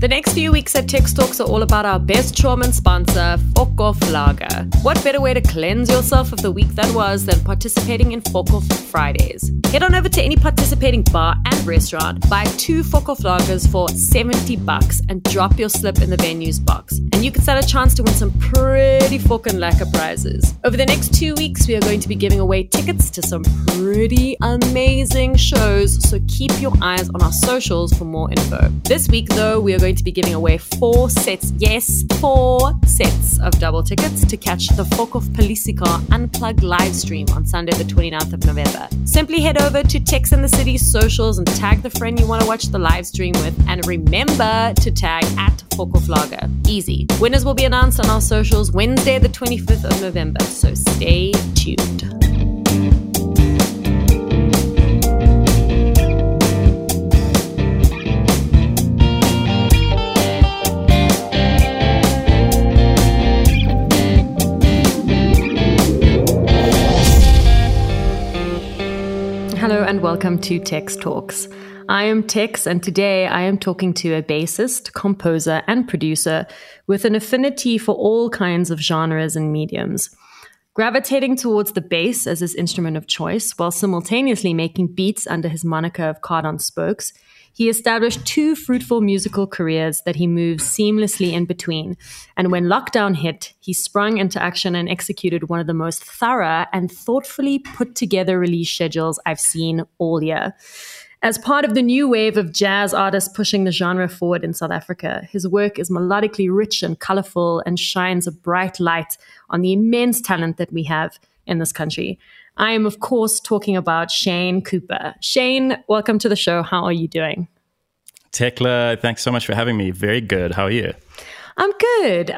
The next few weeks at Tex Talks are all about our best showman sponsor, Fokof Lager. What better way to cleanse yourself of the week that was than participating in Fokof Fridays? Head on over to any participating bar and restaurant, buy 2 Fokof Lagers for $70 and drop your slip in the venue's box. And you could stand a chance to win some pretty fucking lacquer prizes. Over the next 2 weeks, we are going to be giving away tickets to some pretty amazing shows, so keep your eyes on our socials for more info. This week, though, we are going to be giving away 4 sets of double tickets to catch the Fokof Polisiekar Unplugged live stream on Sunday the 29th of November. Simply head over to Tex and the City's socials and tag the friend you want to watch the live stream with, and remember to tag at Fokof Lager. Easy. Winners will be announced on our socials Wednesday the 25th of November, so stay tuned. Hello and welcome to Tex Talks. I am Tex, and today I am talking to a bassist, composer, and producer with an affinity for all kinds of genres and mediums, gravitating towards the bass as his instrument of choice while simultaneously making beats under his moniker of Card On Spokes. He established 2 fruitful musical careers that he moves seamlessly in between, and when lockdown hit, he sprung into action and executed one of the most thorough and thoughtfully put together release schedules I've seen all year. As part of the new wave of jazz artists pushing the genre forward in South Africa, his work is melodically rich and colorful and shines a bright light on the immense talent that we have in this country. I am, of course, talking about Shane Cooper. Shane, welcome to the show. How are you doing? Tekla, thanks so much for having me. Very good. How are you? I'm good.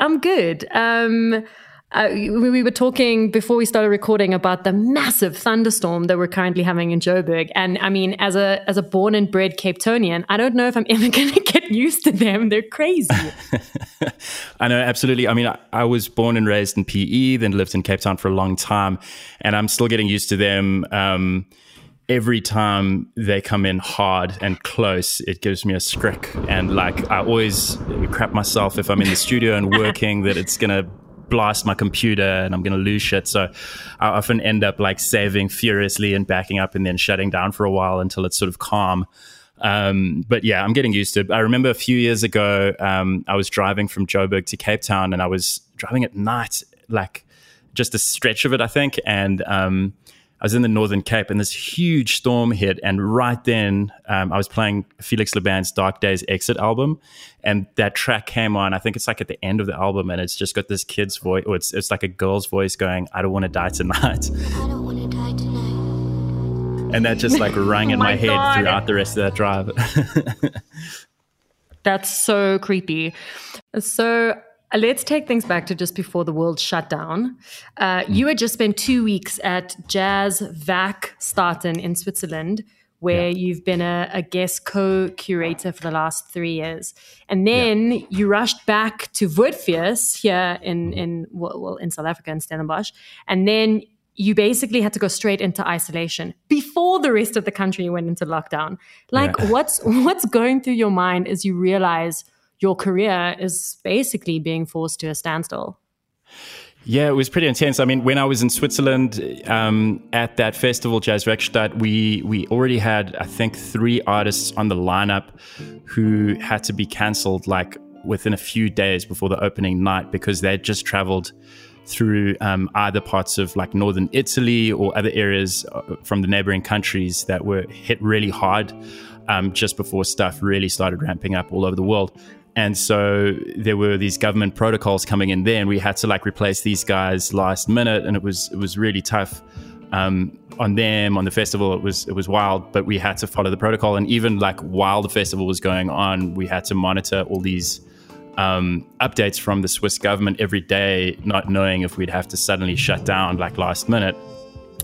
We were talking before we started recording about the massive thunderstorm that we're currently having in Joburg. And I mean, as a born and bred Capetonian, I don't know if I'm ever going to get used to them. They're crazy. I know, absolutely. I mean, I was born and raised in PE, then lived in Cape Town for a long time, and I'm still getting used to them. Every time they come in hard and close, it gives me a schrick. And like, I always crap myself if I'm in the studio and working that it's going to blast my computer and I'm going to lose shit. So I often end up like saving furiously and backing up and then shutting down for a while until it's sort of calm. But yeah, I'm getting used to it. I remember a few years ago, I was driving from Joburg to Cape Town, and I was driving at night, like just a stretch of it, I think. And I was in the Northern Cape and this huge storm hit. And right then I was playing Felix Leban's Dark Days Exit album. And that track came on, I think it's like at the end of the album, and it's just got this kid's voice, or it's like a girl's voice going, "I don't want to die tonight." I don't want to die tonight. And that just like rang in my head throughout the rest of that drive. That's so creepy. So let's take things back to just before the world shut down. You had just spent 2 weeks at Jazzwerkstatt in Switzerland, where you've been a guest co-curator for the last 3 years. And then you rushed back to Woordfees here in South Africa, in Stellenbosch. And then you basically had to go straight into isolation before the rest of the country went into lockdown. Like, what's going through your mind as you realize your career is basically being forced to a standstill? Yeah, it was pretty intense. I mean, when I was in Switzerland at that festival, Jazzwerkstatt, we already had, I think, 3 artists on the lineup who had to be cancelled like within a few days before the opening night because they had just traveled through either parts of like northern Italy or other areas from the neighboring countries that were hit really hard just before stuff really started ramping up all over the world. And so there were these government protocols coming in there, and we had to like replace these guys last minute, and it was really tough on them, on the festival. It was wild, but we had to follow the protocol. And even like while the festival was going on, we had to monitor all these updates from the Swiss government every day, not knowing if we'd have to suddenly shut down like last minute.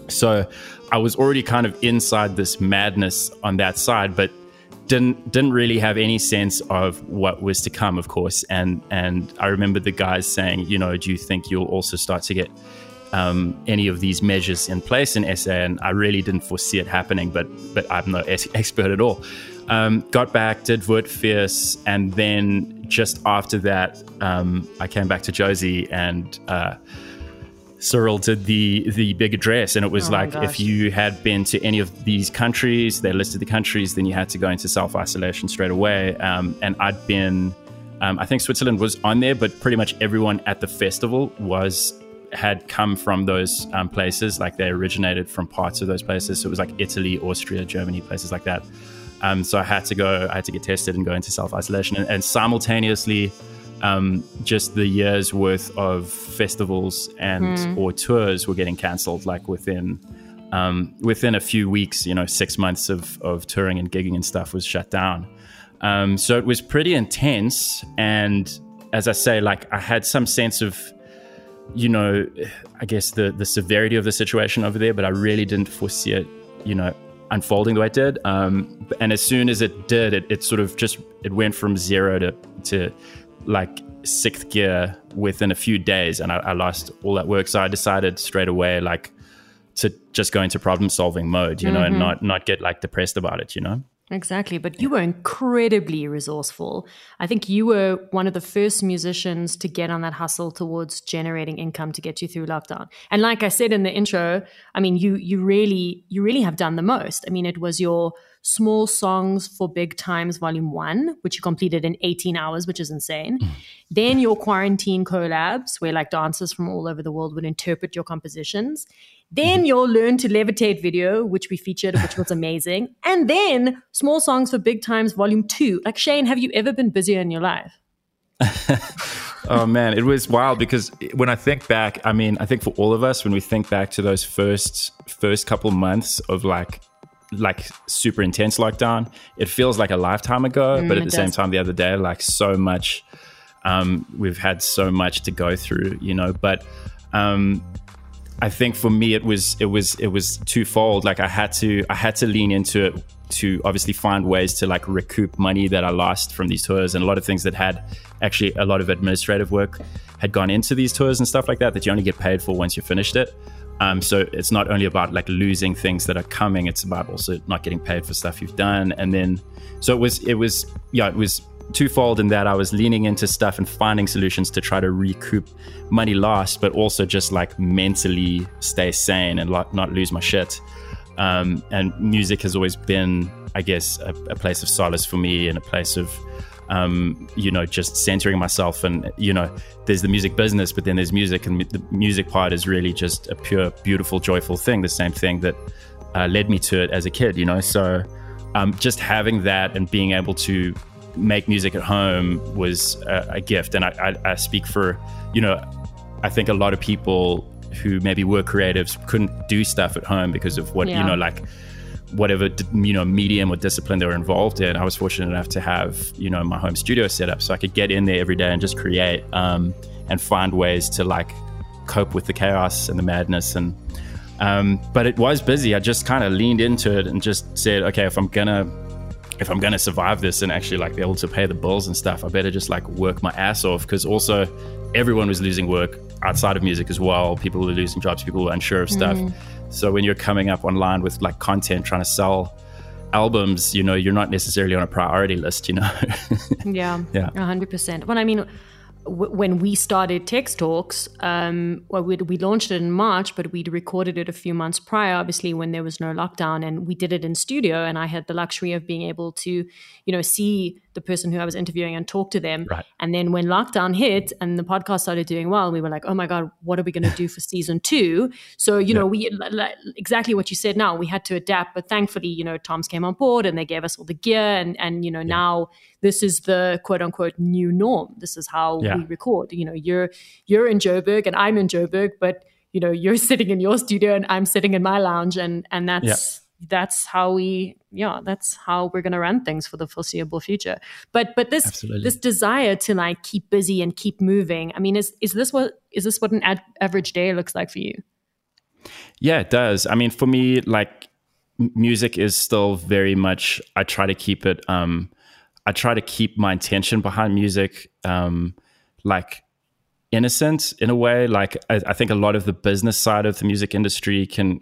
So I was already kind of inside this madness on that side, but didn't really have any sense of what was to come, of course. And I remember the guys saying, you know, do you think you'll also start to get any of these measures in place in SA, and I really didn't foresee it happening, but I'm no expert at all. Got back, did Woordfees, and then just after that, I came back to Josie, and Cyril did the big address, and it was if you had been to any of these countries, they listed the countries, then you had to go into self-isolation straight away. And I'd been, I think Switzerland was on there, but pretty much everyone at the festival had come from those places, like they originated from parts of those places. So it was like Italy, Austria, Germany, places like that. So I had to get tested and go into self-isolation, and simultaneously just the year's worth of festivals and or tours were getting cancelled, like within a few weeks, 6 months of touring and gigging and stuff was shut down. So it was pretty intense. And as I say, like I had some sense of, I guess the severity of the situation over there, but I really didn't foresee it, unfolding the way it did. And as soon as it did, it sort of just, it went from zero to like sixth gear within a few days. And I lost all that work. So I decided straight away, like to just go into problem solving mode, and not get like depressed about it, Exactly. But you were incredibly resourceful. I think you were one of the first musicians to get on that hustle towards generating income to get you through lockdown. And like I said in the intro, I mean, you really have done the most. I mean, it was your Small Songs for Big Times Volume 1, which you completed in 18 hours, which is insane. Then your quarantine collabs, where like dancers from all over the world would interpret your compositions. Then your Learn to Levitate video, which we featured, which was amazing. And then Small Songs for Big Times Volume 2. Like, Shane, have you ever been busier in your life? Oh, man, it was wild, because when I think back, I mean, I think for all of us, when we think back to those first couple months of like super intense lockdown, it feels like a lifetime ago, but at the same time the other day, like so much, we've had so much to go through, but I think for me it was twofold. Like I had to lean into it to obviously find ways to like recoup money that I lost from these tours, and a lot of things that had actually a lot of administrative work had gone into these tours and stuff like that you only get paid for once you finished it. So it's not only about like losing things that are coming, it's about also not getting paid for stuff you've done. And then, so it was twofold in that I was leaning into stuff and finding solutions to try to recoup money lost, but also just like mentally stay sane and not lose my shit. And music has always been, I guess, a place of solace for me, and a place of, just centering myself. And, there's the music business, but then there's music, and the music part is really just a pure, beautiful, joyful thing. The same thing that led me to it as a kid, So just having that and being able to make music at home was a gift. And I speak for, I think a lot of people who maybe were creatives couldn't do stuff at home because of what, whatever, medium or discipline they were involved in. I was fortunate enough to have, my home studio set up, so I could get in there every day and just create, and find ways to like cope with the chaos and the madness. And, but it was busy. I just kind of leaned into it and just said, okay, if I'm gonna survive this and actually like be able to pay the bills and stuff, I better just like work my ass off, because also everyone was losing work outside of music as well. People were losing jobs, people were unsure of stuff. So when you're coming up online with like content, trying to sell albums, you're not necessarily on a priority list, Yeah, 100%. Well, I mean, when we started Tex Talks, we launched it in March, but we'd recorded it a few months prior, obviously, when there was no lockdown, and we did it in studio, and I had the luxury of being able to, see the person who I was interviewing and talk to them. Right. And then when lockdown hit and the podcast started doing well, we were like, oh my God, what are we going to do for season 2? So, we exactly what you said now, we had to adapt, but thankfully, Tom's came on board and they gave us all the gear, and now this is the quote unquote new norm. This is how we record, you're in Joburg and I'm in Joburg, but you're sitting in your studio and I'm sitting in my lounge, and that's that's how we're going to run things for the foreseeable future. But this Absolutely. This desire to like keep busy and keep moving, I mean, is this what an average day looks like for you? Yeah, it does. I mean, for me, like music is still very much, I try to keep it, I try to keep my intention behind music, like innocent in a way. Like I think a lot of the business side of the music industry can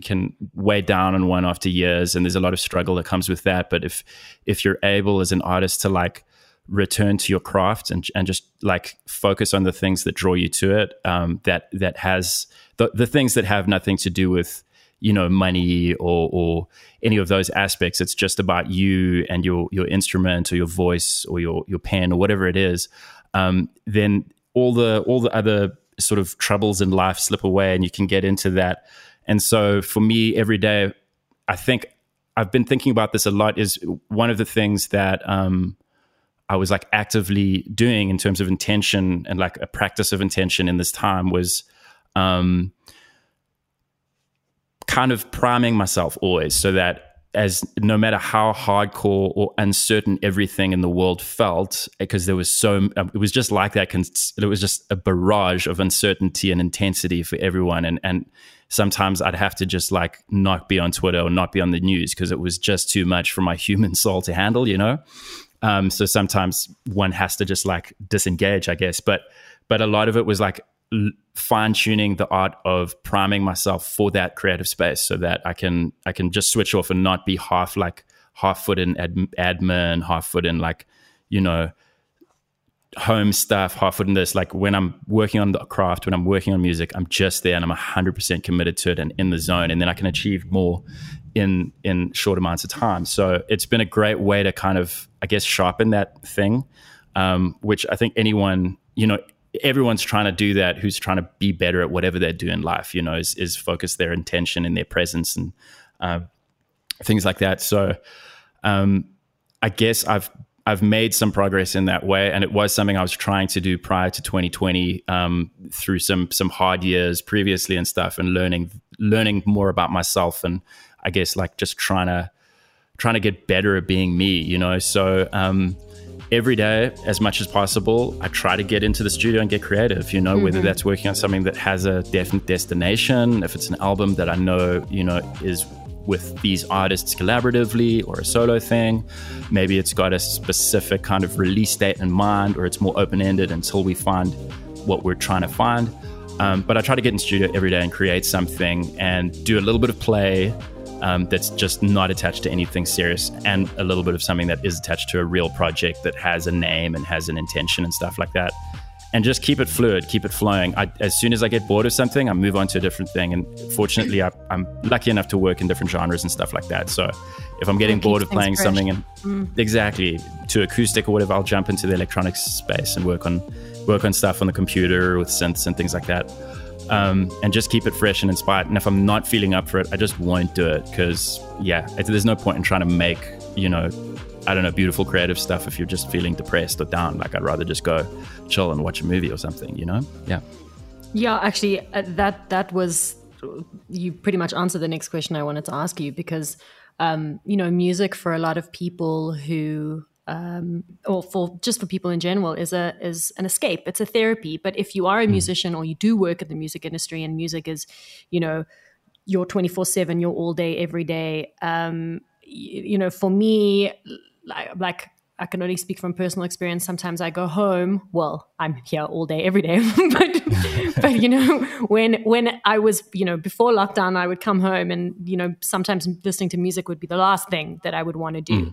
weigh down on one after years, and there's a lot of struggle that comes with that. But if you're able as an artist to like return to your craft and just like focus on the things that draw you to it, that has the things that have nothing to do with, you know, money or any of those aspects. It's just about you and your instrument or your voice or your pen or whatever it is. Then all the other sort of troubles in life slip away and you can get into that. And so for me, every day, I think I've been thinking about this a lot, is one of the things that I was like actively doing in terms of intention and like a practice of intention in this time was kind of priming myself always so that as no matter how hardcore or uncertain everything in the world felt, because there was it was just like that. It was just a barrage of uncertainty and intensity for everyone. And sometimes I'd have to just like not be on Twitter or not be on the news because it was just too much for my human soul to handle, you know? So sometimes one has to just like disengage, I guess. But a lot of it was like fine-tuning the art of priming myself for that creative space so that I can just switch off and not be half-foot in admin, half-foot in like, you know, home stuff, half-foot in this. Like when I'm working on the craft, when I'm working on music, I'm just there and I'm 100% committed to it and in the zone, and then I can achieve more in short amounts of time. So it's been a great way to kind of, I guess, sharpen that thing, which I think anyone, you know, everyone's trying to do that who's trying to be better at whatever they do in life, you know, is focus their intention and their presence and things like that. So I guess I've made some progress in that way, and it was something I was trying to do prior to 2020 through some hard years previously and stuff, and learning more about myself, and I guess like just trying to get better at being me, you know. So every day, as much as possible, I try to get into the studio and get creative, you know, mm-hmm. whether that's working on something that has a definite destination, if it's an album that I know, you know, is with these artists collaboratively, or a solo thing. Maybe it's got a specific kind of release date in mind, or it's more open-ended until we find what we're trying to find. But I try to get in studio every day and create something and do a little bit of play, that's just not attached to anything serious, and a little bit of something that is attached to a real project that has a name and has an intention and stuff like that, and just keep it fluid, keep it flowing. As soon as I get bored of something, I move on to a different thing, and fortunately I'm lucky enough to work in different genres and stuff like that. So if I'm getting bored of playing something and exactly to acoustic or whatever, I'll jump into the electronic space and work on stuff on the computer with synths and things like that. And just keep it fresh and inspired. And if I'm not feeling up for it, I just won't do it, because there's no point in trying to make, you know, I don't know, beautiful creative stuff if you're just feeling depressed or down. Like I'd rather just go chill and watch a movie or something, you know? Yeah, actually that was, you pretty much answered the next question I wanted to ask you, because you know, music for a lot of people who or for people in general is an escape. It's a therapy. But if you are a musician or you do work in the music industry, and music is, you know, your 24/7, your all day, every day. You know, for me, like I can only speak from personal experience. Sometimes I go home. Well, I'm here all day, every day. But you know, when I was, you know, before lockdown, I would come home and, you know, sometimes listening to music would be the last thing that I would want to do.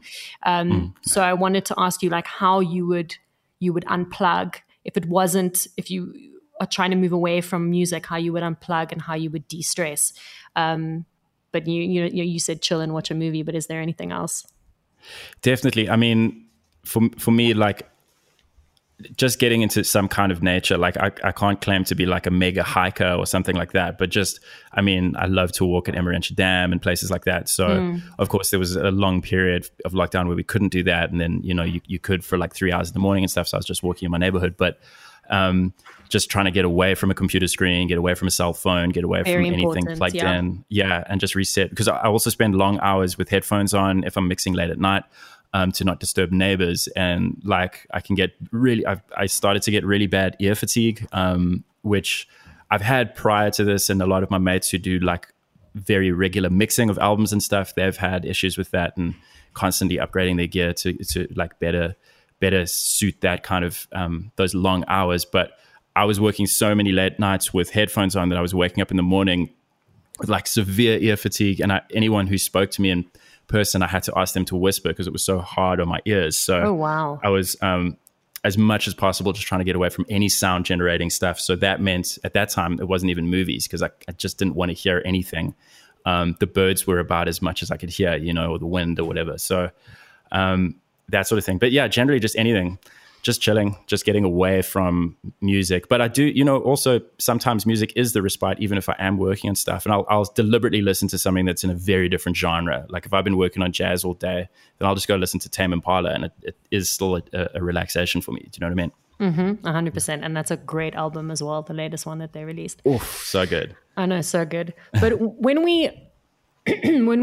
So I wanted to ask you, like, how you would unplug if you are trying to move away from music, how you would unplug and how you would de-stress. But you said chill and watch a movie, but is there anything else? Definitely. I mean, for me, like, just getting into some kind of nature. Like I can't claim to be like a mega hiker or something like that, but just, I mean, I love to walk at Emmarentia Dam and places like that. So of course there was a long period of lockdown where we couldn't do that. And then, you know, you could for like 3 hours in the morning and stuff. So I was just walking in my neighborhood, but just trying to get away from a computer screen, get away from a cell phone, get away from anything plugged in. Yeah. And just reset. Because I also spend long hours with headphones on if I'm mixing late at night. To not disturb neighbors, and like I can get really, I started to get really bad ear fatigue, which I've had prior to this, and a lot of my mates who do like very regular mixing of albums and stuff, they've had issues with that and constantly upgrading their gear to like better suit that kind of those long hours. But I was working so many late nights with headphones on that I was waking up in the morning with like severe ear fatigue. And anyone who spoke to me in person, I had to ask them to whisper because it was so hard on my ears. So I was, as much as possible, just trying to get away from any sound generating stuff. So that meant at that time, it wasn't even movies because I just didn't want to hear anything. The birds were about as much as I could hear, you know, or the wind or whatever. So that sort of thing. But yeah, generally just anything, just chilling, just getting away from music. But I do, you know, also sometimes music is the respite, even if I am working on stuff. And I'll deliberately listen to something that's in a very different genre. Like if I've been working on jazz all day, then I'll just go listen to Tame Impala, and it is still a relaxation for me. Do you know what I mean? 100%. And that's a great album as well, the latest one that they released. Oof, so good. I know, so good. But when we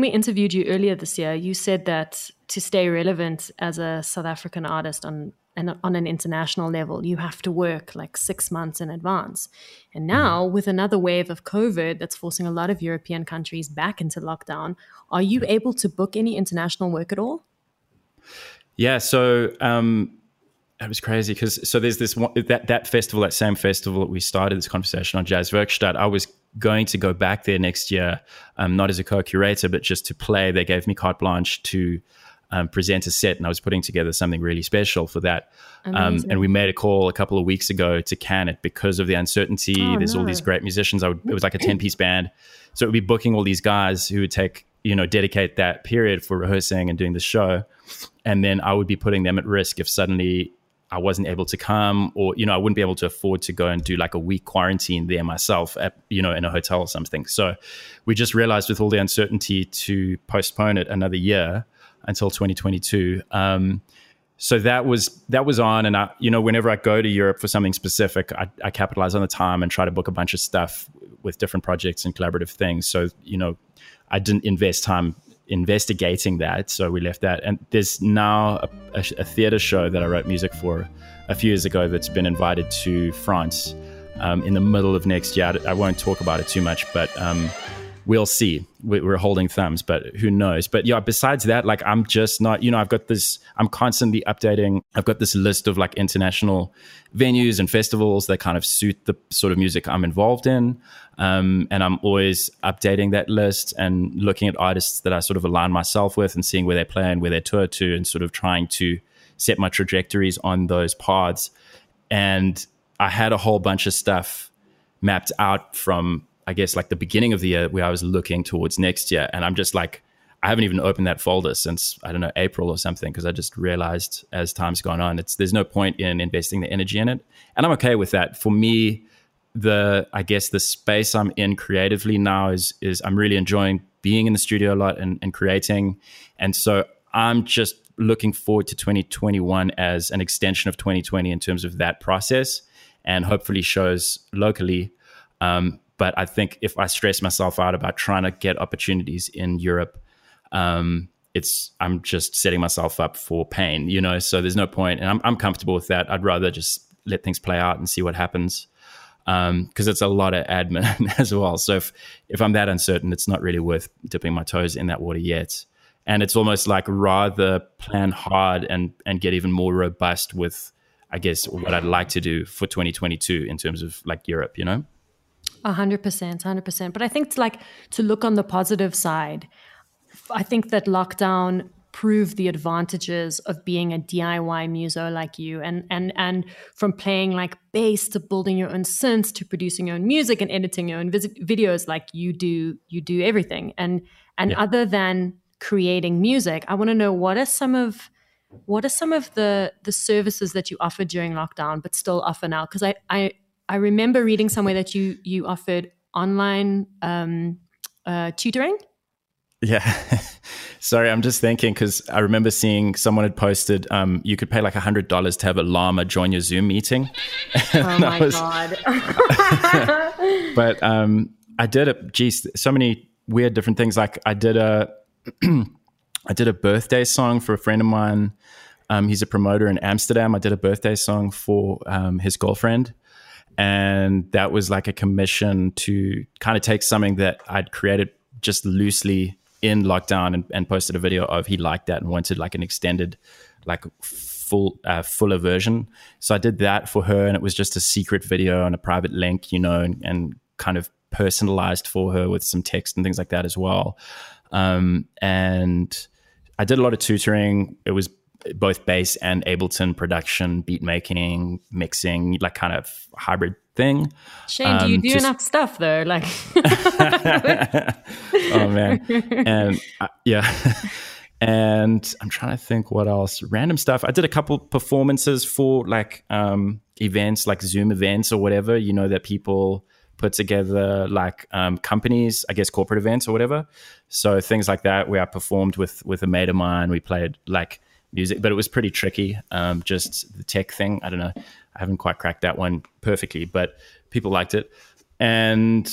interviewed you earlier this year, you said that to stay relevant as a South African artist on an international level, you have to work like 6 months in advance. And now with another wave of COVID that's forcing a lot of European countries back into lockdown, are you able to book any international work at all? Yeah, so it was crazy because there's this one, that same festival that we started this conversation on, Jazzwerkstatt. I was going to go back there next year, not as a co-curator, but just to play. They gave me carte blanche to present a set, and I was putting together something really special for that. And we made a call a couple of weeks ago to can it because of the uncertainty. All these great musicians. It was like a 10-piece band. So it would be booking all these guys who would dedicate that period for rehearsing and doing the show. And then I would be putting them at risk if suddenly I wasn't able to come, or, I wouldn't be able to afford to go and do like a week quarantine there myself in a hotel or something. So we just realized with all the uncertainty to postpone it another year until 2022. So that was on. And I, whenever I go to Europe for something specific, I capitalize on the time and try to book a bunch of stuff with different projects and collaborative things. So, I didn't invest time investigating that. So we left that. And there's now a theater show that I wrote music for a few years ago that's been invited to France in the middle of next year. I won't talk about it too much, but we'll see. We're holding thumbs, but who knows? But yeah, besides that, like I'm just not, I'm constantly updating. I've got this list of like international venues and festivals that kind of suit the sort of music I'm involved in. And I'm always updating that list and looking at artists that I sort of align myself with and seeing where they play and where they tour to, and sort of trying to set my trajectories on those paths. And I had a whole bunch of stuff mapped out from, I guess, like the beginning of the year where I was looking towards next year. And I'm just like, I haven't even opened that folder since, I don't know, April or something, because I just realized as time's gone on, there's no point in investing the energy in it. And I'm okay with that. For me, the space I'm in creatively now is I'm really enjoying being in the studio a lot and creating. And so I'm just looking forward to 2021 as an extension of 2020 in terms of that process, and hopefully shows locally. But I think if I stress myself out about trying to get opportunities in Europe, I'm just setting myself up for pain, so there's no point. And I'm comfortable with that. I'd rather just let things play out and see what happens, because it's a lot of admin as well. So if I'm that uncertain, it's not really worth dipping my toes in that water yet. And it's almost like rather plan hard and get even more robust with, I guess, what I'd like to do for 2022 in terms of like Europe, 100%. But I think to look on the positive side, I think that lockdown proved the advantages of being a DIY muso like you, and from playing like bass to building your own synths to producing your own music and editing your own videos, like you do everything. And yeah. Other than creating music, I want to know what are some of the services that you offer during lockdown but still offer now? Because I remember reading somewhere that you offered online tutoring. Yeah. Sorry, I'm just thinking because I remember seeing someone had posted you could pay like $100 to have a llama join your Zoom meeting. Oh my God. But I did so many weird different things. Like I did a birthday song for a friend of mine. He's a promoter in Amsterdam. I did a birthday song for his girlfriend. And that was like a commission to kind of take something that I'd created just loosely in lockdown and posted a video of. He liked that and wanted like an extended like fuller version. So I did that for her, and it was just a secret video and a private link, you know, and kind of personalized for her with some text and things like that as well. And I did a lot of tutoring. It was both bass and Ableton production, beat making, mixing, like kind of hybrid thing. Shane, do you do enough stuff though? Like, oh man, and yeah. And I'm trying to think what else. Random stuff. I did a couple performances for like events, like Zoom events or whatever, you know, that people put together, like companies, I guess, corporate events or whatever. So things like that where I performed with a mate of mine. We played like music, but it was pretty tricky. Just the tech thing. I don't know. I haven't quite cracked that one perfectly, but people liked it. And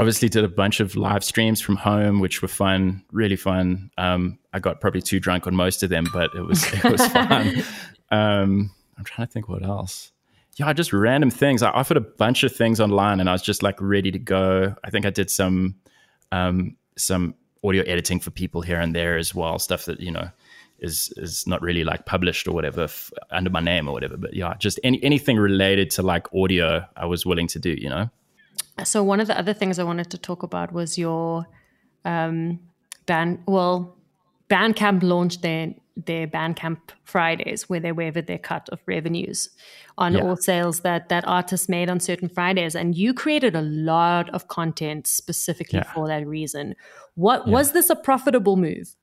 obviously did a bunch of live streams from home, which were fun, really fun. I got probably too drunk on most of them, but it was fun. I'm trying to think what else. Yeah, just random things. I offered a bunch of things online, and I was just like ready to go. I think I did some audio editing for people here and there as well, stuff that, you know, is not really like published or whatever under my name or whatever. But yeah, just anything related to like audio, I was willing to do, you know. So one of the other things I wanted to talk about was your Bandcamp launched their Bandcamp Fridays, where they waived their cut of revenues on all sales that artists made on certain Fridays. And you created a lot of content specifically for that reason. Was this a profitable move?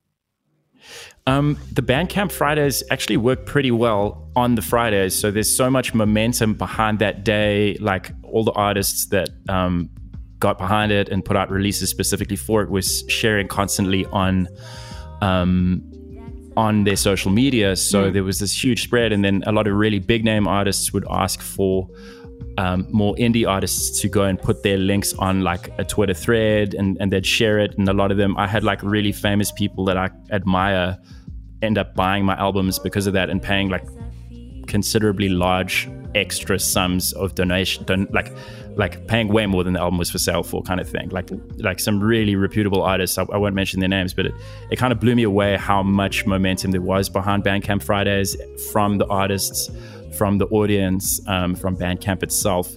The Bandcamp Fridays actually work pretty well on the Fridays. So there's so much momentum behind that day. Like all the artists that got behind it and put out releases specifically for it was sharing constantly on their social media. So there was this huge spread. And then a lot of really big name artists would ask for more indie artists to go and put their links on like a Twitter thread, and they'd share it. And a lot of them, I had like really famous people that I admire end up buying my albums because of that and paying like considerably large extra sums of donation, like paying way more than the album was for sale for, kind of thing. Like some really reputable artists, I won't mention their names, but it kind of blew me away how much momentum there was behind Bandcamp Fridays from the artists, from the audience, from Bandcamp itself.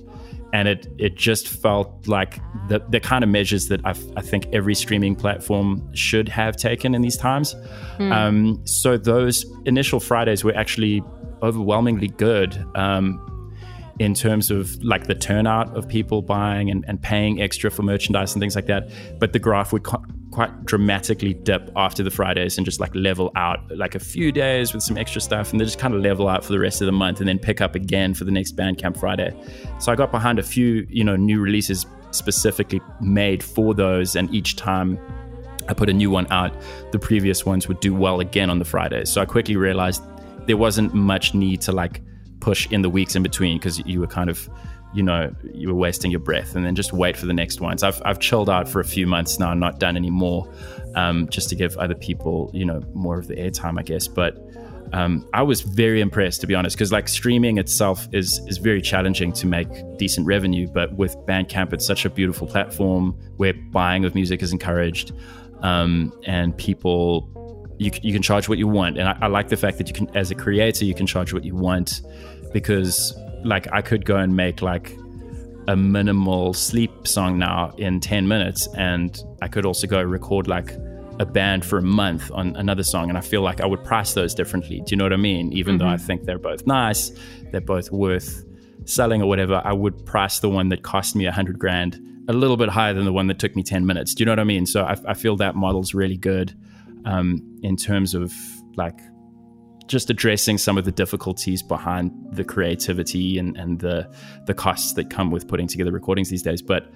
And it just felt like the kind of measures that I think every streaming platform should have taken in these times. So those initial Fridays were actually overwhelmingly good in terms of like the turnout of people buying and paying extra for merchandise and things like that. But the graph would quite dramatically dip after the Fridays and just like level out like a few days with some extra stuff, and they just kind of level out for the rest of the month and then pick up again for the next Bandcamp Friday. So I got behind a few, you know, new releases specifically made for those, and each time I put a new one out, the previous ones would do well again on the Fridays. So I quickly realized there wasn't much need to like push in the weeks in between, because you were kind of, you know, you were wasting your breath, and then just wait for the next ones. I've chilled out for a few months now, not done any more, just to give other people, you know, more of the airtime, I guess. But I was very impressed, to be honest, because like streaming itself is very challenging to make decent revenue. But with Bandcamp, it's such a beautiful platform where buying of music is encouraged, and people. You can charge what you want. And I like the fact that you can, as a creator, you can charge what you want, because like I could go and make like a minimal sleep song now in 10 minutes. And I could also go record like a band for a month on another song. And I feel like I would price those differently. Do you know what I mean? Even though I think they're both nice, they're both worth selling or whatever, I would price the one that cost me $100,000 a little bit higher than the one that took me 10 minutes. Do you know what I mean? So I feel that model's really good. In terms of like just addressing some of the difficulties behind the creativity and the costs that come with putting together recordings these days. But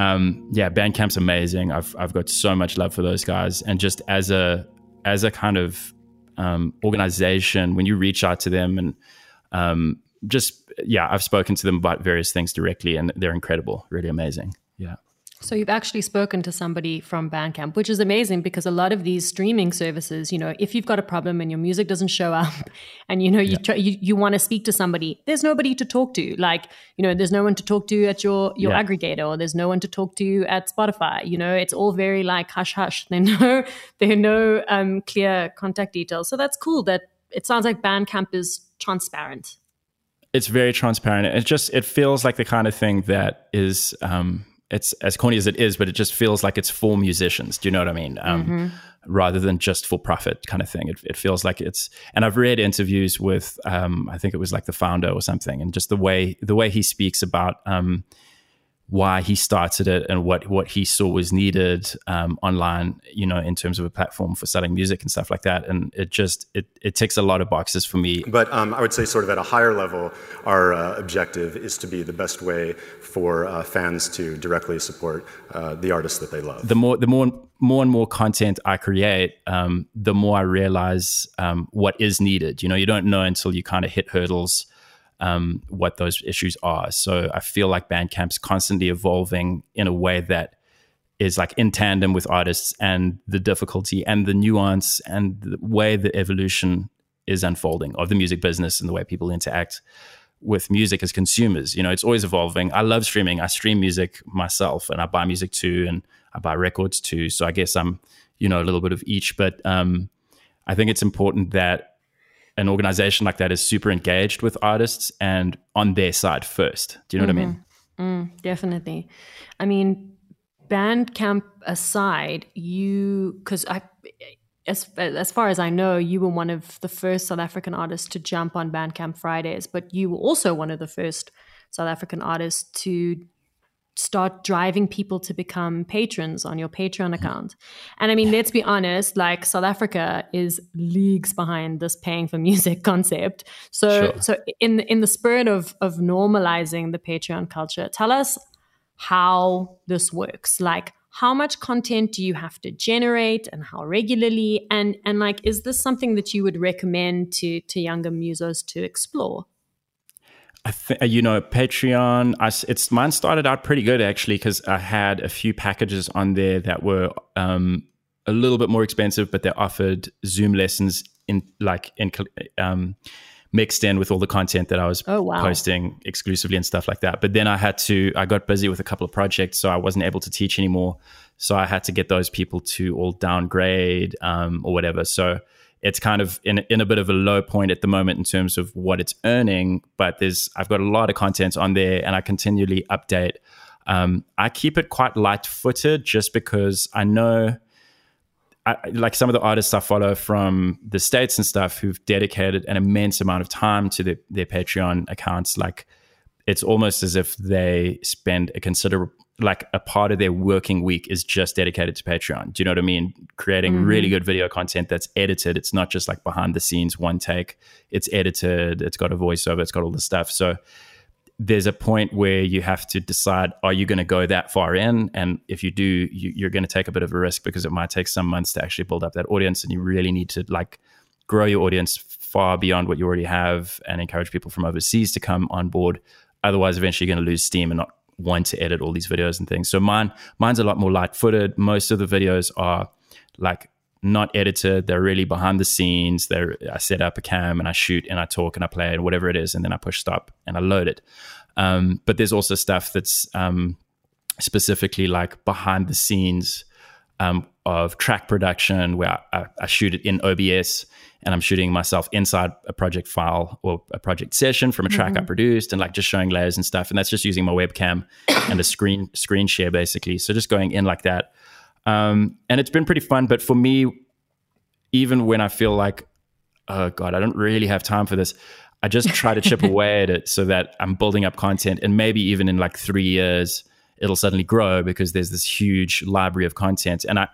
yeah, Bandcamp's amazing. I've got so much love for those guys, and just as a kind of organization, when you reach out to them and I've spoken to them about various things directly, and they're incredible, really amazing. Yeah. So you've actually spoken to somebody from Bandcamp, which is amazing, because a lot of these streaming services, you know, if you've got a problem and your music doesn't show up and, you know, you want to speak to somebody, there's nobody to talk to. Like, you know, there's no one to talk to at your aggregator, or there's no one to talk to at Spotify. You know, it's all very like hush hush. There are no clear contact details. So that's cool that it sounds like Bandcamp is transparent. It's very transparent. It just, it feels like the kind of thing that is, it's as corny as it is, but it just feels like it's for musicians. Do you know what I mean? Rather than just for profit kind of thing. It feels like it's, and I've read interviews with, I think it was like the founder or something, and just the way he speaks about why he started it and what he saw was needed online, you know, in terms of a platform for selling music and stuff like that. And it just, it ticks a lot of boxes for me. But I would say sort of at a higher level, our objective is to be the best way for fans to directly support the artists that they love. The more and more content I create, the more I realize what is needed. You know, you don't know until you kind of hit hurdles what those issues are. So I feel like Bandcamp's constantly evolving in a way that is like in tandem with artists and the difficulty and the nuance and the way the evolution is unfolding of the music business and the way people interact with music as consumers. You know, it's always evolving. I love streaming. I stream music myself, and I buy music too, and I buy records too. So I guess I'm, you know, a little bit of each, but I think it's important that an organization like that is super engaged with artists and on their side first. Do you know what I mean? Definitely. I mean, Bandcamp aside, you, because as far as I know, you were one of the first South African artists to jump on Bandcamp Fridays, but you were also one of the first South African artists to start driving people to become patrons on your Patreon account. And I mean, let's be honest, like South Africa is leagues behind this paying for music concept. So sure. So in the spirit of normalizing the Patreon culture, tell us how this works. Like, how much content do you have to generate and how regularly? And like, is this something that you would recommend to younger musos to explore? I think, you know, Patreon, mine started out pretty good actually, because I had a few packages on there that were a little bit more expensive, but they offered Zoom lessons mixed in with all the content that I was posting exclusively and stuff like that. But then I got busy with a couple of projects, so I wasn't able to teach anymore. So I had to get those people to all downgrade or whatever. So it's kind of in a bit of a low point at the moment in terms of what it's earning, but I've got a lot of content on there and I continually update. I keep it quite light-footed just because I know, like some of the artists I follow from the States and stuff who've dedicated an immense amount of time to their Patreon accounts, like it's almost as if they spend a part of their working week is just dedicated to Patreon. Do you know what I mean? Creating really good video content that's edited. It's not just like behind the scenes, one take. It's edited. It's got a voiceover. It's got all this stuff. So there's a point where you have to decide, are you going to go that far in? And if you do, you're going to take a bit of a risk because it might take some months to actually build up that audience. And you really need to like grow your audience far beyond what you already have and encourage people from overseas to come on board. Otherwise, eventually you're going to lose steam and not want to edit all these videos and things. So mine's a lot more light-footed. Most of the videos are like not edited. They're really behind the scenes. I set up a cam and I shoot and I talk and I play and whatever it is, and then I push stop and I load it. But there's also stuff that's specifically like behind the scenes of track production, where I shoot it in OBS and I'm shooting myself inside a project file or a project session from a track I produced, and like just showing layers and stuff. And that's just using my webcam and a screen share basically. So just going in like that. And it's been pretty fun. But for me, even when I feel like, oh God, I don't really have time for this, I just try to chip away at it so that I'm building up content. And maybe even in like 3 years, it'll suddenly grow because there's this huge library of content. And I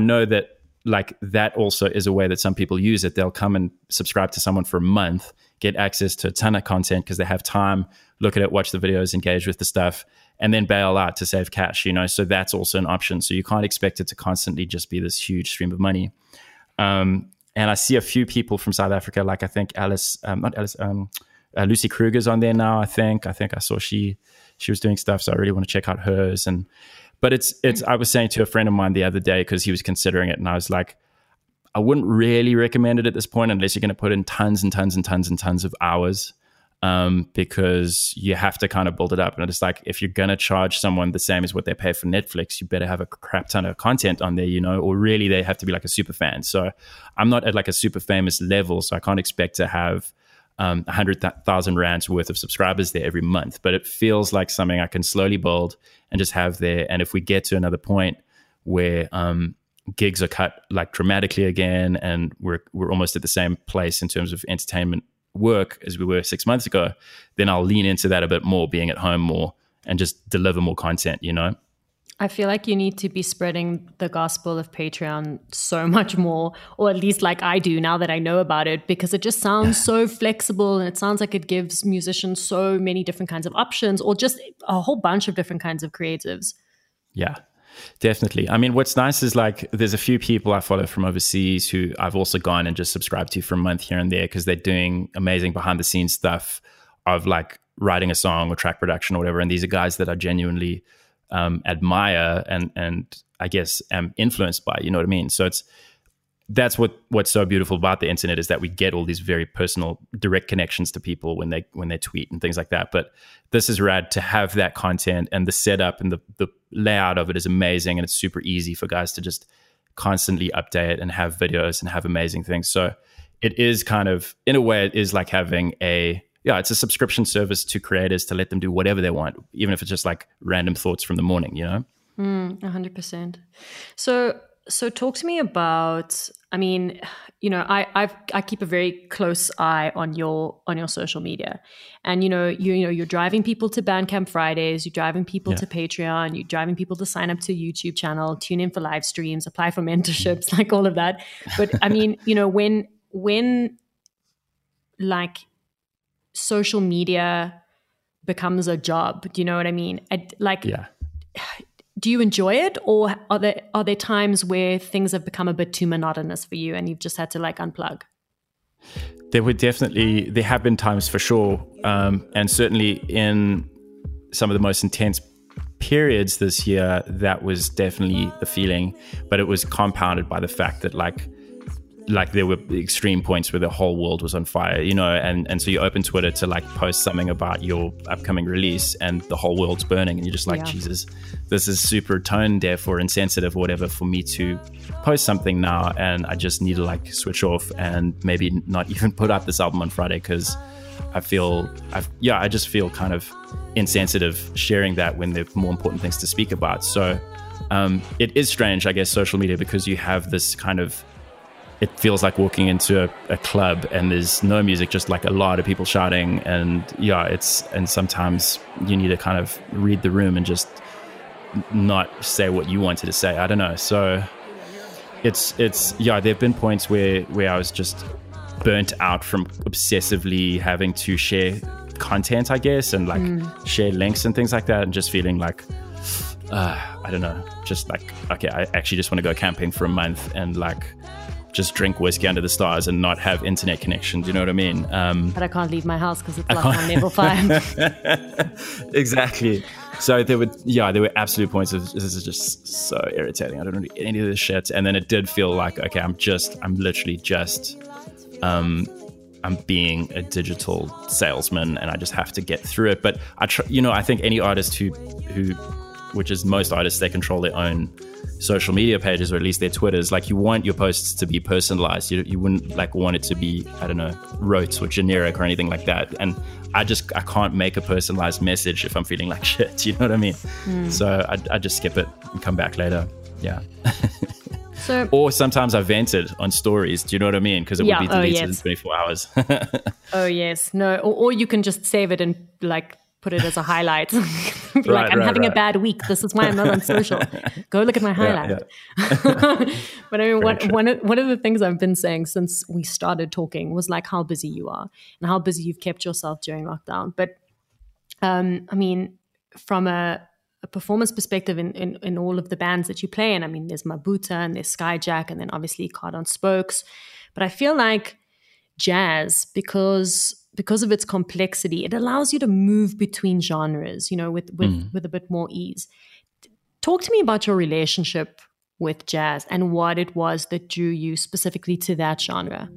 know that like that also is a way that some people use it. They'll come and subscribe to someone for a month, get access to a ton of content because they have time, look at it, watch the videos, engage with the stuff, and then bail out to save cash, you know? So that's also an option. So you can't expect it to constantly just be this huge stream of money. And I see a few people from South Africa, like I think Lucy Kruger's on there now, I think I saw she was doing stuff. So I really want to check out hers. But it's. I was saying to a friend of mine the other day, because he was considering it, and I was like, I wouldn't really recommend it at this point unless you're going to put in tons and tons and tons and tons of hours. because you have to kind of build it up. And it's like, if you're going to charge someone the same as what they pay for Netflix, you better have a crap ton of content on there, you know, or really they have to be like a super fan. So I'm not at like a super famous level, so I can't expect to have 100,000 rands worth of subscribers there every month. But it feels like something I can slowly build and just have there. And if we get to another point where gigs are cut like dramatically again, and we're almost at the same place in terms of entertainment work as we were 6 months ago, then I'll lean into that a bit more, being at home more and just deliver more content, you know? I feel like you need to be spreading the gospel of Patreon so much more, or at least like I do now that I know about it, because it just sounds so flexible, and it sounds like it gives musicians so many different kinds of options, or just a whole bunch of different kinds of creatives. Yeah, definitely. I mean, what's nice is like there's a few people I follow from overseas who I've also gone and just subscribed to for a month here and there, because they're doing amazing behind the scenes stuff of like writing a song or track production or whatever. And these are guys that I genuinely admire and I guess am influenced by, you know what I mean? So that's what's so beautiful about the internet, is that we get all these very personal, direct connections to people when they tweet and things like that. But this is rad to have that content, and the setup and the layout of it is amazing, and it's super easy for guys to just constantly update and have videos and have amazing things. So it is kind of, in a way, it is like having it's a subscription service to creators to let them do whatever they want, even if it's just like random thoughts from the morning, you know? 100%. So talk to me about, I mean, you know, I keep a very close eye on your social media, and you're driving people to Bandcamp Fridays, you're driving people to Patreon, you're driving people to sign up to your YouTube channel, tune in for live streams, apply for mentorships, like all of that. But I mean, you know, when like social media becomes a job, do you know what I mean? Do you enjoy it, or are there times where things have become a bit too monotonous for you and you've just had to like unplug? There have been times for sure. And certainly in some of the most intense periods this year, that was definitely the feeling, but it was compounded by the fact that like there were extreme points where the whole world was on fire, you know, and so you open Twitter to like post something about your upcoming release and the whole world's burning, and you're just like, Jesus, this is super tone deaf or insensitive or whatever for me to post something now, and I just need to like switch off and maybe not even put out this album on Friday, because I just feel kind of insensitive sharing that when there are more important things to speak about. So it is strange, I guess, social media, because you have this kind of, it feels like walking into a club and there's no music, just like a lot of people shouting, and sometimes you need to kind of read the room and just not say what you wanted to say. I don't know. So there've been points where I was just burnt out from obsessively having to share content, I guess, and like share links and things like that, and just feeling like, I don't know, just like, okay, I actually just want to go camping for a month and like just drink whiskey under the stars and not have internet connections, you know what I mean? But I can't leave my house because it's locked on level 5. Exactly. So there were absolute points of, this is just so irritating, I don't do any of this shit. And then it did feel like, okay, I'm being a digital salesman, and I just have to get through it. But I think any artist who, which is most artists, they control their own social media pages, or at least their Twitters. Like, you want your posts to be personalized. You wouldn't like want it to be, I don't know, rote or generic or anything like that. And I can't make a personalized message if I'm feeling like shit, you know what I mean? So I just skip it and come back later. Yeah. So, or sometimes I vented on stories, do you know what I mean? Because it would be deleted in 24 hours. Oh yes. No, or you can just save it and like put it as a highlight. I'm having a bad week, this is why I'm not on social. Go look at my highlight. Yeah. But I mean, one of the things I've been saying since we started talking was like how busy you are and how busy you've kept yourself during lockdown. But I mean, from a performance perspective in all of the bands that you play in, I mean, there's Mabuta and there's Skyjack and then obviously Card On Spokes. But I feel like jazz, because of its complexity, it allows you to move between genres, you know, with a bit more ease. Talk to me about your relationship with jazz and what it was that drew you specifically to that genre.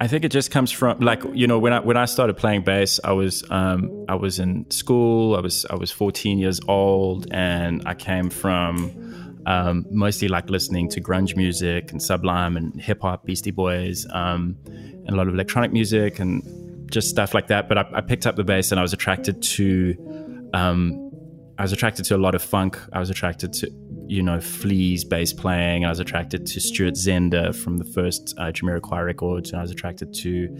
I think it just comes from, like, you know, when I started playing bass, I was in school. I was 14 years old, and I came from mostly like listening to grunge music and Sublime and hip hop, Beastie Boys, and a lot of electronic music and just stuff like that. But I picked up the bass, and I was attracted to a lot of funk. I was attracted to, you know, Flea's bass playing. I was attracted to Stuart Zender from the first Jamiroquai records. And I was attracted to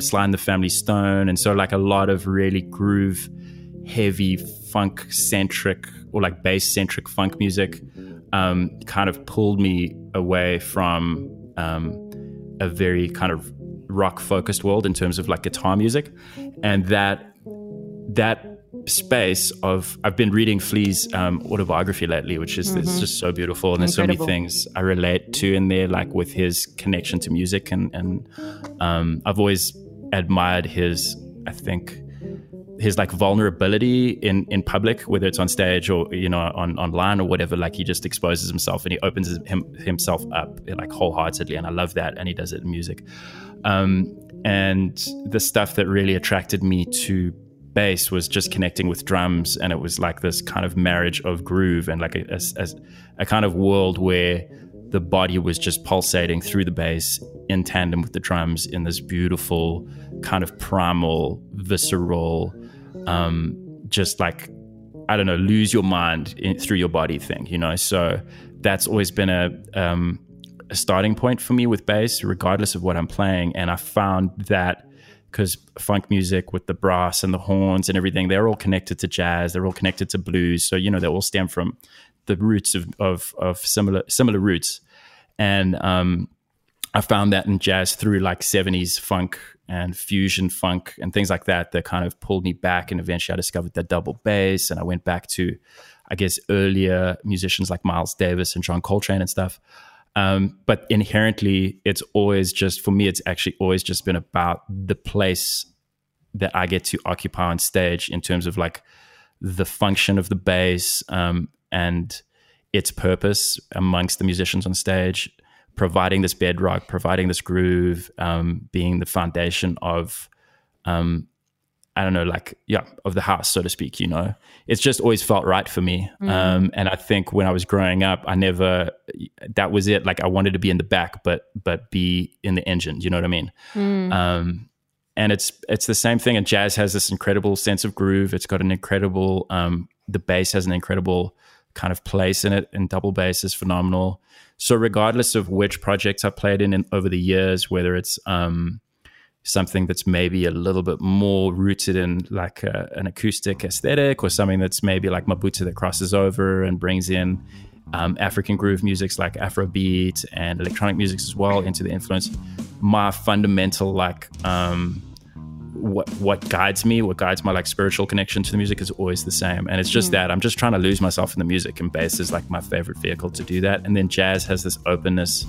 Sly and the Family Stone. And so like a lot of really groove heavy funk centric, or like bass centric funk music kind of pulled me away from a very kind of rock focused world in terms of like guitar music. And that space of, I've been reading Flea's autobiography lately, which is it's just so beautiful, and there's incredible. So many things I relate to in there, like with his connection to music, and I've always admired his like vulnerability in public, whether it's on stage or, you know, online or whatever. Like he just exposes himself and he opens himself up like wholeheartedly, and I love that. And he does it in music, and the stuff that really attracted me to bass was just connecting with drums, and it was like this kind of marriage of groove and like a kind of world where the body was just pulsating through the bass in tandem with the drums in this beautiful kind of primal, visceral, just like, I don't know, lose your mind through your body thing, you know. So that's always been a starting point for me with bass, regardless of what I'm playing. And I found that because funk music with the brass and the horns and everything, they're all connected to jazz, they're all connected to blues. So, you know, they all stem from the roots of similar roots. And I found that in jazz through like 70s funk and fusion funk and things like that kind of pulled me back. And eventually I discovered that double bass, and I went back to, I guess, earlier musicians like Miles Davis and John Coltrane and stuff. But inherently, it's always just, for me, it's actually always just been about the place that I get to occupy on stage in terms of like the function of the bass and its purpose amongst the musicians on stage, providing this bedrock, providing this groove, being the foundation of, of the house, so to speak, you know. It's just always felt right for me. Mm. And I think when I was growing up, that was it. Like I wanted to be in the back, but be in the engine, you know what I mean? Mm. And it's the same thing. And jazz has this incredible sense of groove. It's got an incredible, the bass has an incredible kind of place in it, and double bass is phenomenal. So regardless of which projects I've played in over the years, whether it's, something that's maybe a little bit more rooted in like an acoustic aesthetic, or something that's maybe like Mabuta that crosses over and brings in African groove musics like Afrobeat and electronic musics as well into the influence. My fundamental like what guides me, what guides my like spiritual connection to the music is always the same. And it's just that I'm just trying to lose myself in the music, and bass is like my favorite vehicle to do that. And then jazz has this openness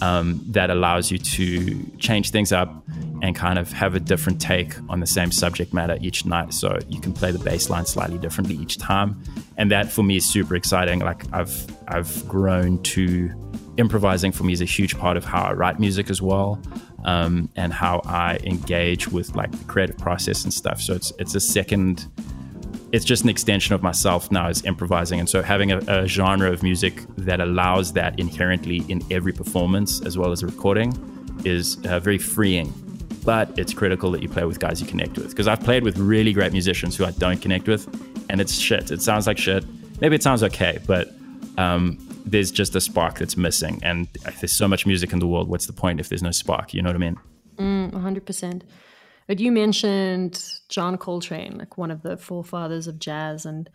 that allows you to change things up and kind of have a different take on the same subject matter each night. So you can play the bass line slightly differently each time. And that for me is super exciting. Like I've grown to improvising, for me, is a huge part of how I write music as well. And how I engage with like the creative process and stuff. So it's just an extension of myself now, is improvising. And so having a genre of music that allows that inherently in every performance as well as a recording is very freeing. But it's critical that you play with guys you connect with, because I've played with really great musicians who I don't connect with, and it's shit. It sounds like shit. Maybe it sounds okay, but there's just a spark that's missing. And if there's so much music in the world, what's the point if there's no spark? You know what I mean? 100%. But you mentioned John Coltrane, like one of the forefathers of jazz, and,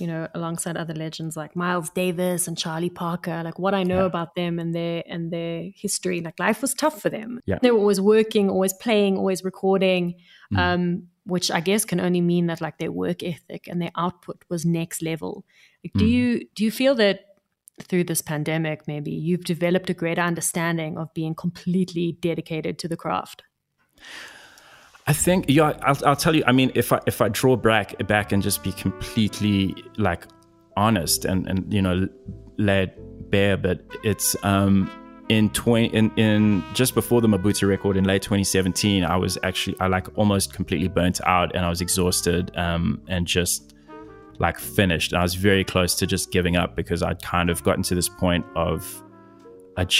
you know, alongside other legends like Miles Davis and Charlie Parker, like what I know about them and their history, like life was tough for them. Yeah. They were always working, always playing, always recording, which I guess can only mean that like their work ethic and their output was next level. Like, do you feel that through this pandemic, maybe you've developed a greater understanding of being completely dedicated to the craft? I think, yeah, I'll tell you, I mean, if I draw back and just be completely like honest and you know, lay it bare, but it's in just before the Mabuta record in late 2017, I was actually, I like almost completely burnt out, and I was exhausted and just like finished. And I was very close to just giving up because I'd kind of gotten to this point of, I'd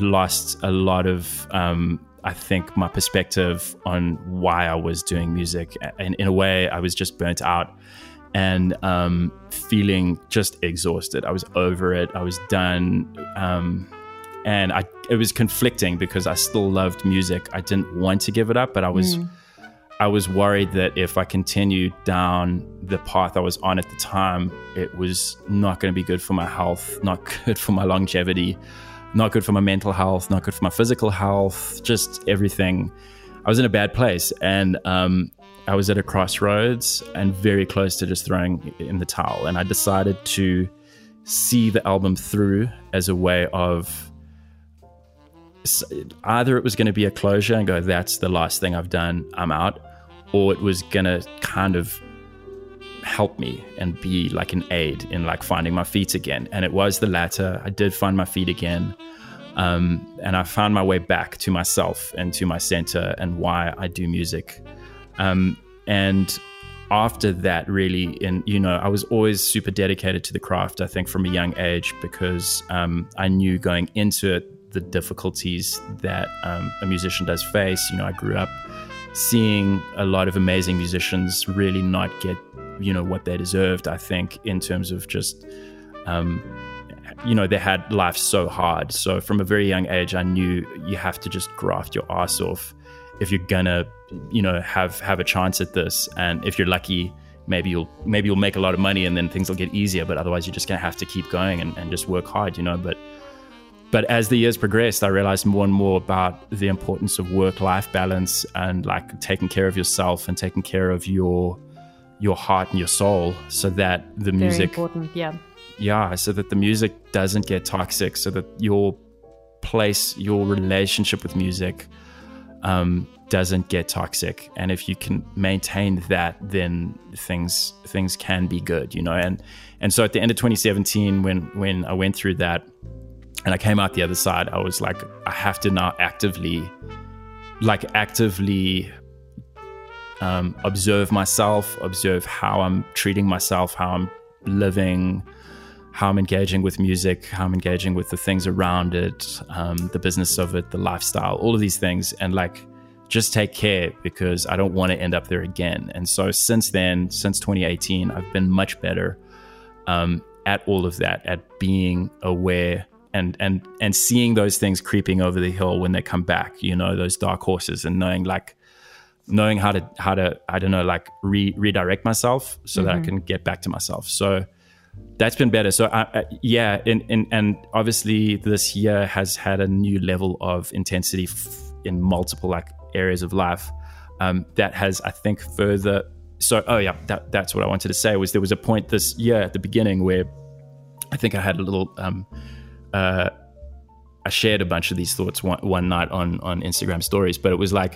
lost a lot of, I think, my perspective on why I was doing music. And in a way, I was just burnt out and feeling just exhausted. I was over it. I was done. It was conflicting because I still loved music. I didn't want to give it up, but I was worried that if I continued down the path I was on at the time, it was not going to be good for my health, not good for my longevity, not good for my mental health, not good for my physical health, just everything. I was in a bad place, and I was at a crossroads and very close to just throwing in the towel. And I decided to see the album through as a way of, either it was going to be a closure and go, that's the last thing I've done, I'm out, or it was going to kind of help me and be like an aid in like finding my feet again. And it was the latter. I did find my feet again. And I found my way back to myself and to my center and why I do music. And after that, really, I was always super dedicated to the craft, I think, from a young age, because I knew going into it the difficulties that a musician does face. I grew up seeing a lot of amazing musicians really not get, what they deserved, I think, in terms of just, they had life so hard. So from a very young age, I knew you have to just graft your ass off if you're gonna, have a chance at this. And if you're lucky, maybe you'll make a lot of money and then things will get easier, but otherwise you're just gonna have to keep going and just work hard, But as the years progressed, I realized more and more about the importance of work-life balance and like taking care of yourself and taking care of your heart and your soul, so that the music, very important, so that the music doesn't get toxic, so that your relationship with music doesn't get toxic. And if you can maintain that, then things can be good, And so at the end of 2017, when I went through that, and I came out the other side, I was like, I have to now actively observe myself, observe how I'm treating myself, how I'm living, how I'm engaging with music, how I'm engaging with the things around it, the business of it, the lifestyle, all of these things. And like, just take care, because I don't want to end up there again. And so since then, since 2018, I've been much better at all of that, at being aware and seeing those things creeping over the hill when they come back, those dark horses, and knowing how to redirect myself so that I can get back to myself. So that's been better. So and obviously this year has had a new level of intensity in multiple areas of life that has, I think, further. So that's what I wanted to say, was there was a point this year at the beginning where I think I had a little. I shared a bunch of these thoughts one night on Instagram stories, but it was like,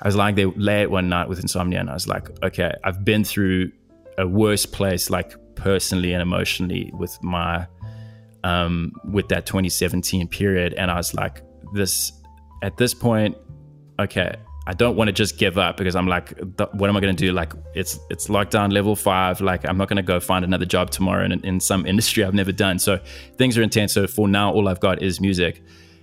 I was lying there late one night with insomnia, and I was like, okay, I've been through a worse place, like personally and emotionally, with my, with that 2017 period. And I was like, at this point, okay, I don't want to just give up, because I'm like, what am I going to do? Like it's lockdown level 5. Like I'm not going to go find another job tomorrow in some industry I've never done. So things are intense. So for now, all I've got is music.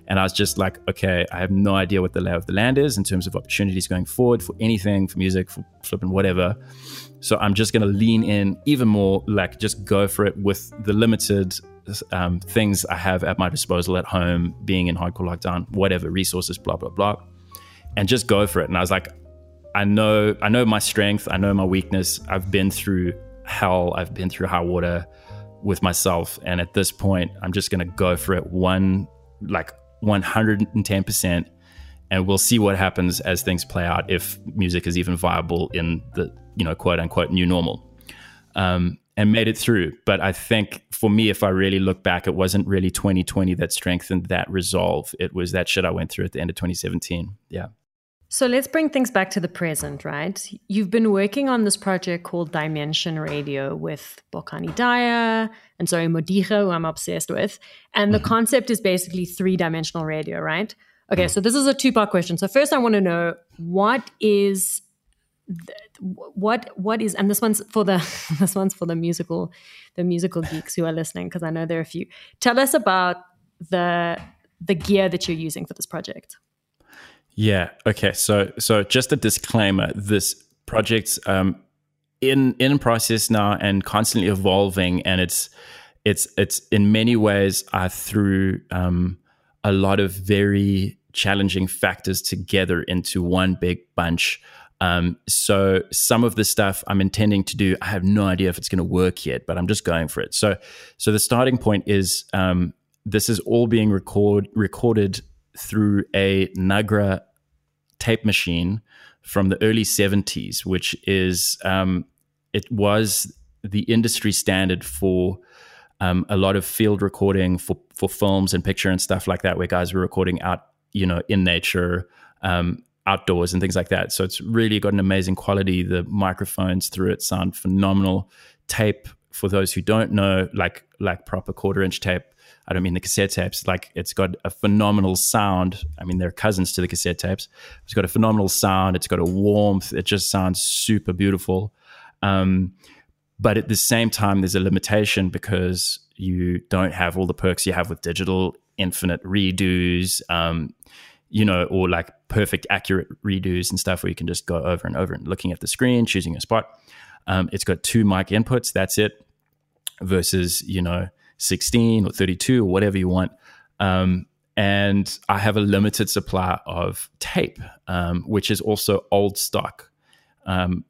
And I was just like, okay, I have no idea what the lay of the land is in terms of opportunities going forward for anything, for music, for flipping whatever. So I'm just going to lean in even more, like just go for it with the limited things I have at my disposal at home, being in hardcore lockdown, whatever, resources, blah, blah, blah. And just go for it. And I was like, I know my strength. I know my weakness. I've been through hell. I've been through high water with myself. And at this point, I'm just going to go for it 110%. And we'll see what happens as things play out, if music is even viable in the, quote unquote, new normal. And made it through. But I think for me, if I really look back, it wasn't really 2020 that strengthened that resolve. It was that shit I went through at the end of 2017. Yeah. So let's bring things back to the present, right? You've been working on this project called Dimension Radio with Bokani Dyer and Zoë Modiga, who I'm obsessed with. And the concept is basically three-dimensional radio, right? Okay, so this is a two-part question. So first I want to know, what is, and this one's for the musical geeks who are listening, because I know there are a few. Tell us about the gear that you're using for this project. Yeah. Okay. So just a disclaimer: this project's in process now and constantly evolving, and it's in many ways are through a lot of very challenging factors together into one big bunch. So some of the stuff I'm intending to do, I have no idea if it's going to work yet, but I'm just going for it. So the starting point is this is all being recorded. Through a Nagra tape machine from the early 70s, which is, it was the industry standard for a lot of field recording for films and picture and stuff like that, where guys were recording out, in nature, outdoors and things like that. So it's really got an amazing quality. The microphones through it sound phenomenal. Tape, for those who don't know, like proper 1/4-inch tape. I don't mean the cassette tapes. Like, it's got a phenomenal sound. I mean, they're cousins to the cassette tapes. It's got a phenomenal sound. It's got a warmth. It just sounds super beautiful. But at the same time, there's a limitation because you don't have all the perks you have with digital, infinite redos, or like perfect accurate redos and stuff where you can just go over and over and looking at the screen, choosing a spot. It's got 2 mic inputs. That's it. Versus, 16 or 32 or whatever you want. And I have a limited supply of tape, which is also old stock.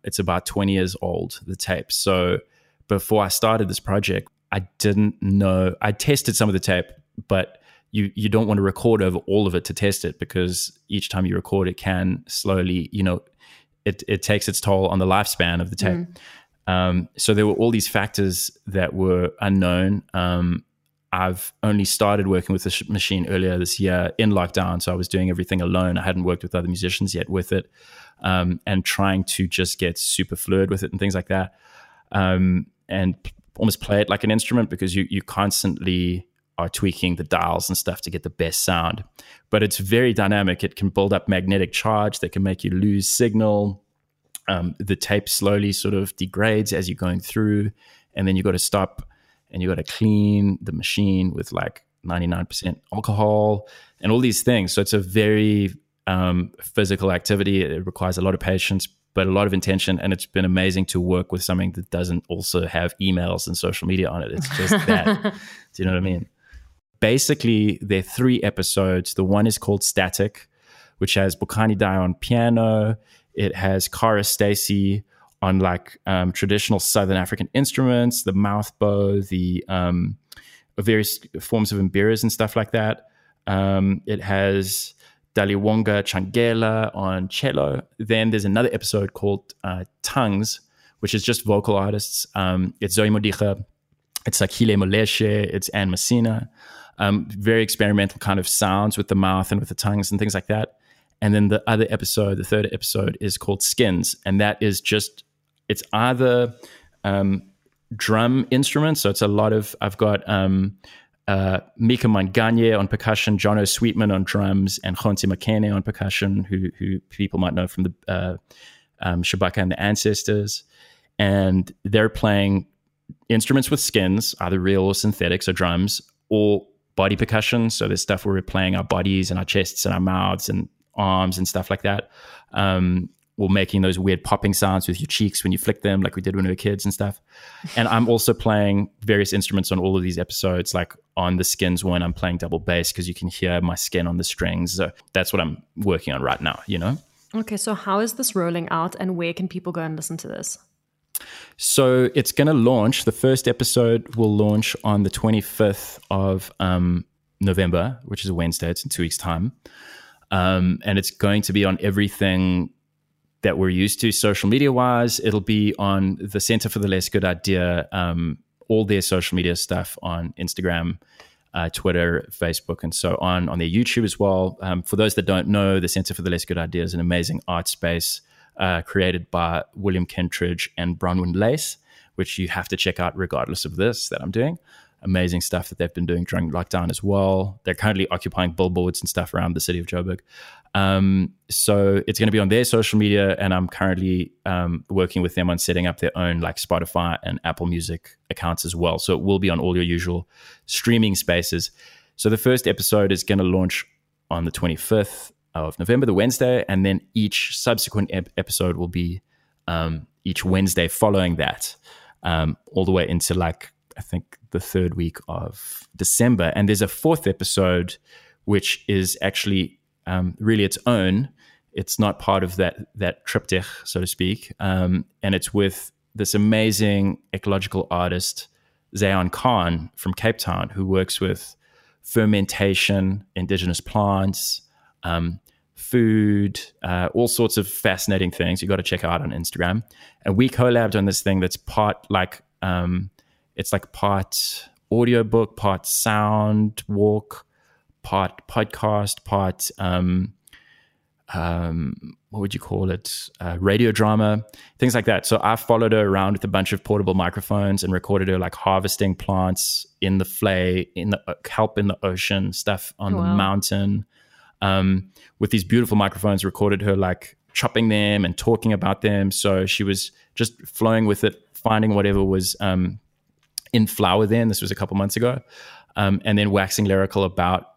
It's about 20 years old, the tape. So before I started this project, I didn't know. I tested some of the tape, but you don't want to record over all of it to test it, because each time you record, it can slowly, it takes its toll on the lifespan of the tape. So there were all these factors that were unknown. I've only started working with this machine earlier this year in lockdown. So I was doing everything alone. I hadn't worked with other musicians yet with it, and trying to just get super fluid with it and things like that. And almost play it like an instrument, because you constantly are tweaking the dials and stuff to get the best sound. But it's very dynamic. It can build up magnetic charge that can make you lose signal. The tape slowly sort of degrades as you're going through, and then you got to stop and you got to clean the machine with like 99% alcohol and all these things. So it's a very physical activity. It requires a lot of patience, but a lot of intention. And it's been amazing to work with something that doesn't also have emails and social media on it. It's just that. Do you know what I mean? Basically, there are 3 episodes. The one is called Static, which has Bokani Dyer on piano. It has Cara Stacey on like traditional Southern African instruments, the mouthbow, the various forms of imberas and stuff like that. It has Daliwonga Changela on cello. Then there's another episode called Tongues, which is just vocal artists. It's Zoë Modiga, it's Akile Moleshe, it's Anne Messina. Very experimental kind of sounds with the mouth and with the tongues and things like that. And then the third episode is called Skins. And that is just, it's either drum instruments. So it's a lot of, I've got Mika Manganye on percussion, Jono Sweetman on drums, and on percussion, who people might know from the Shabaka and the Ancestors. And they're playing instruments with skins, either real or synthetic, so drums, or body percussion. So there's stuff where we're playing our bodies and our chests and our mouths and arms and stuff like that, or making those weird popping sounds with your cheeks when you flick them, like we did when we were kids and stuff. And I'm also playing various instruments on all of these episodes. Like on the Skins one, I'm playing double bass because you can hear my skin on the strings. So that's what I'm working on right now, Okay, so how is this rolling out, and where can people go and listen to this? So it's going to launch. The first episode will launch on the 25th of November, which is a Wednesday. It's in 2 weeks' time. And it's going to be on everything that we're used to social media wise. It'll be on the Center for the Less Good Idea, all their social media stuff on Instagram, Twitter, Facebook, and so on their YouTube as well. For those that don't know, the Center for the Less Good Idea is an amazing art space created by William Kentridge and Bronwyn Lace, which you have to check out regardless of this that I'm doing. Amazing stuff that they've been doing during lockdown as well. They're currently occupying billboards and stuff around the city of Joburg. So it's going to be on their social media, and I'm currently working with them on setting up their own like Spotify and Apple Music accounts as well. So it will be on all your usual streaming spaces. So the first episode is going to launch on the 25th of November, the Wednesday, and then each subsequent episode will be each Wednesday following that, all the way into like, I think, the third week of December. And there's a fourth episode, which is actually really its own. It's not part of that triptych, so to speak. And it's with this amazing ecological artist, Zayan Khan from Cape Town, who works with fermentation, indigenous plants, food, all sorts of fascinating things. You got to check out on Instagram. And we collabed on this thing that's part like... it's like part audiobook, part sound walk, part podcast, part, what would you call it? Radio drama, things like that. So I followed her around with a bunch of portable microphones and recorded her like harvesting plants in the flay, in the kelp, in the ocean, stuff on the mountain. With these beautiful microphones, recorded her like chopping them and talking about them. So she was just flowing with it, finding whatever was, in flower then, this was a couple months ago, and then waxing lyrical about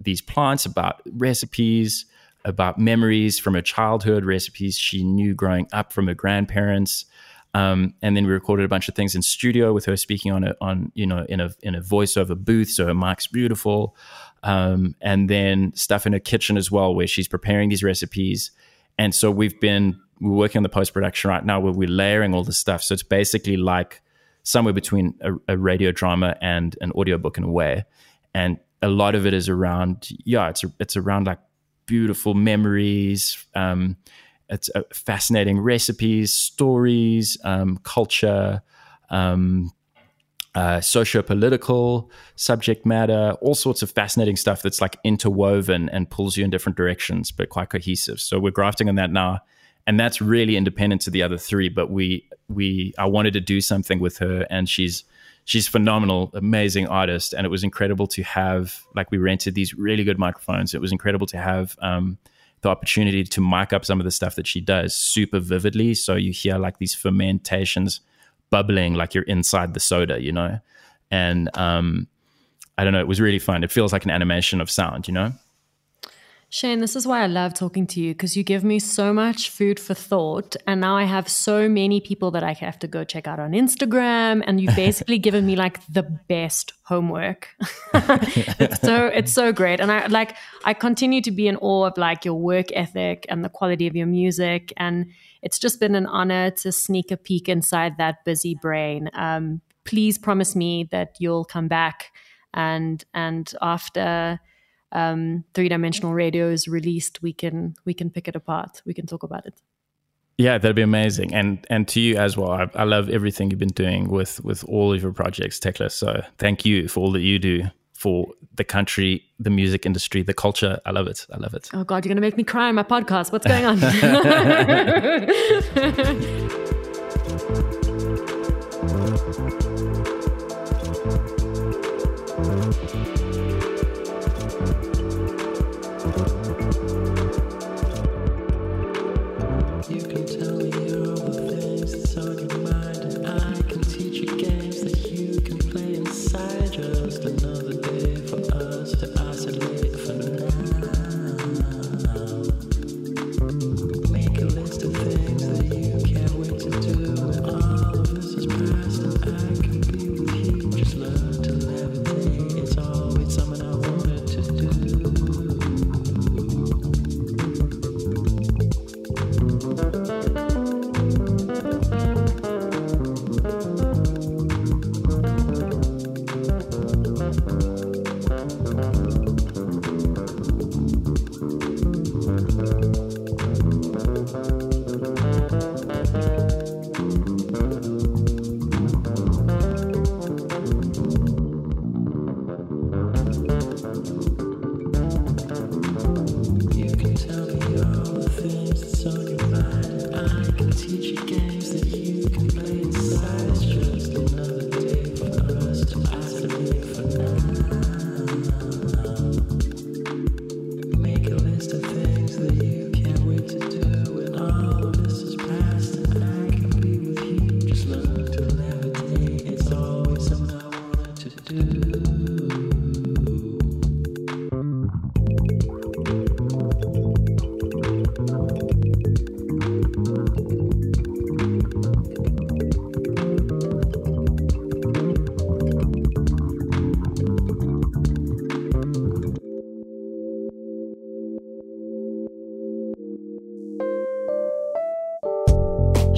these plants, about recipes, about memories from her childhood, recipes she knew growing up from her grandparents, and then we recorded a bunch of things in studio with her speaking in a voiceover booth, so her mic's beautiful, and then stuff in her kitchen as well where she's preparing these recipes. And so we're working on the post-production right now where we're layering all this stuff, so it's basically like somewhere between a radio drama and an audiobook in a way. And a lot of it is around, it's around like beautiful memories. It's fascinating recipes, stories, culture, socio-political subject matter, all sorts of fascinating stuff that's like interwoven and pulls you in different directions, but quite cohesive. So we're grafting on that now. And that's really independent to the other three, but I wanted to do something with her, and she's phenomenal, amazing artist. And it was incredible to have, like, we rented these really good microphones. It was incredible to have the opportunity to mic up some of the stuff that she does super vividly. So you hear like these fermentations bubbling, like you're inside the soda, you know? And I don't know, it was really fun. It feels like an animation of sound, you know? Shane, this is why I love talking to you, because you give me so much food for thought, and now I have so many people that I have to go check out on Instagram, and you've basically given me like the best homework. It's so great. And I continue to be in awe of like your work ethic and the quality of your music, and it's just been an honor to sneak a peek inside that busy brain. Please promise me that you'll come back and after Three-Dimensional Radio is released, we can pick it apart, we can talk about it. Yeah, that'd be amazing. And to you as well, I love everything you've been doing with all of your projects, Tekla, so thank you for all that you do for the country, the music industry, the culture. I love it. Oh God, you're gonna make me cry on my podcast. What's going on?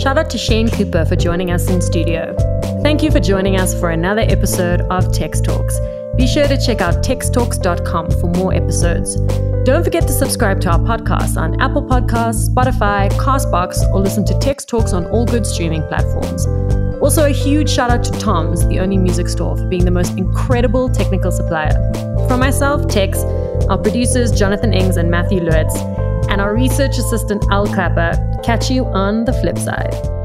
Shout out to Shane Cooper for joining us in studio. Thank you for joining us for another episode of Tex Talks. Be sure to check out textalks.com for more episodes. Don't forget to subscribe to our podcast on Apple Podcasts, Spotify, Castbox, or listen to Tex Talks on all good streaming platforms. Also, a huge shout out to Tom's, the only music store, for being the most incredible technical supplier. From myself, Tex, our producers Jonathan Ings and Matthew Lewitz, and our research assistant Al Clapper. Catch you on the flip side.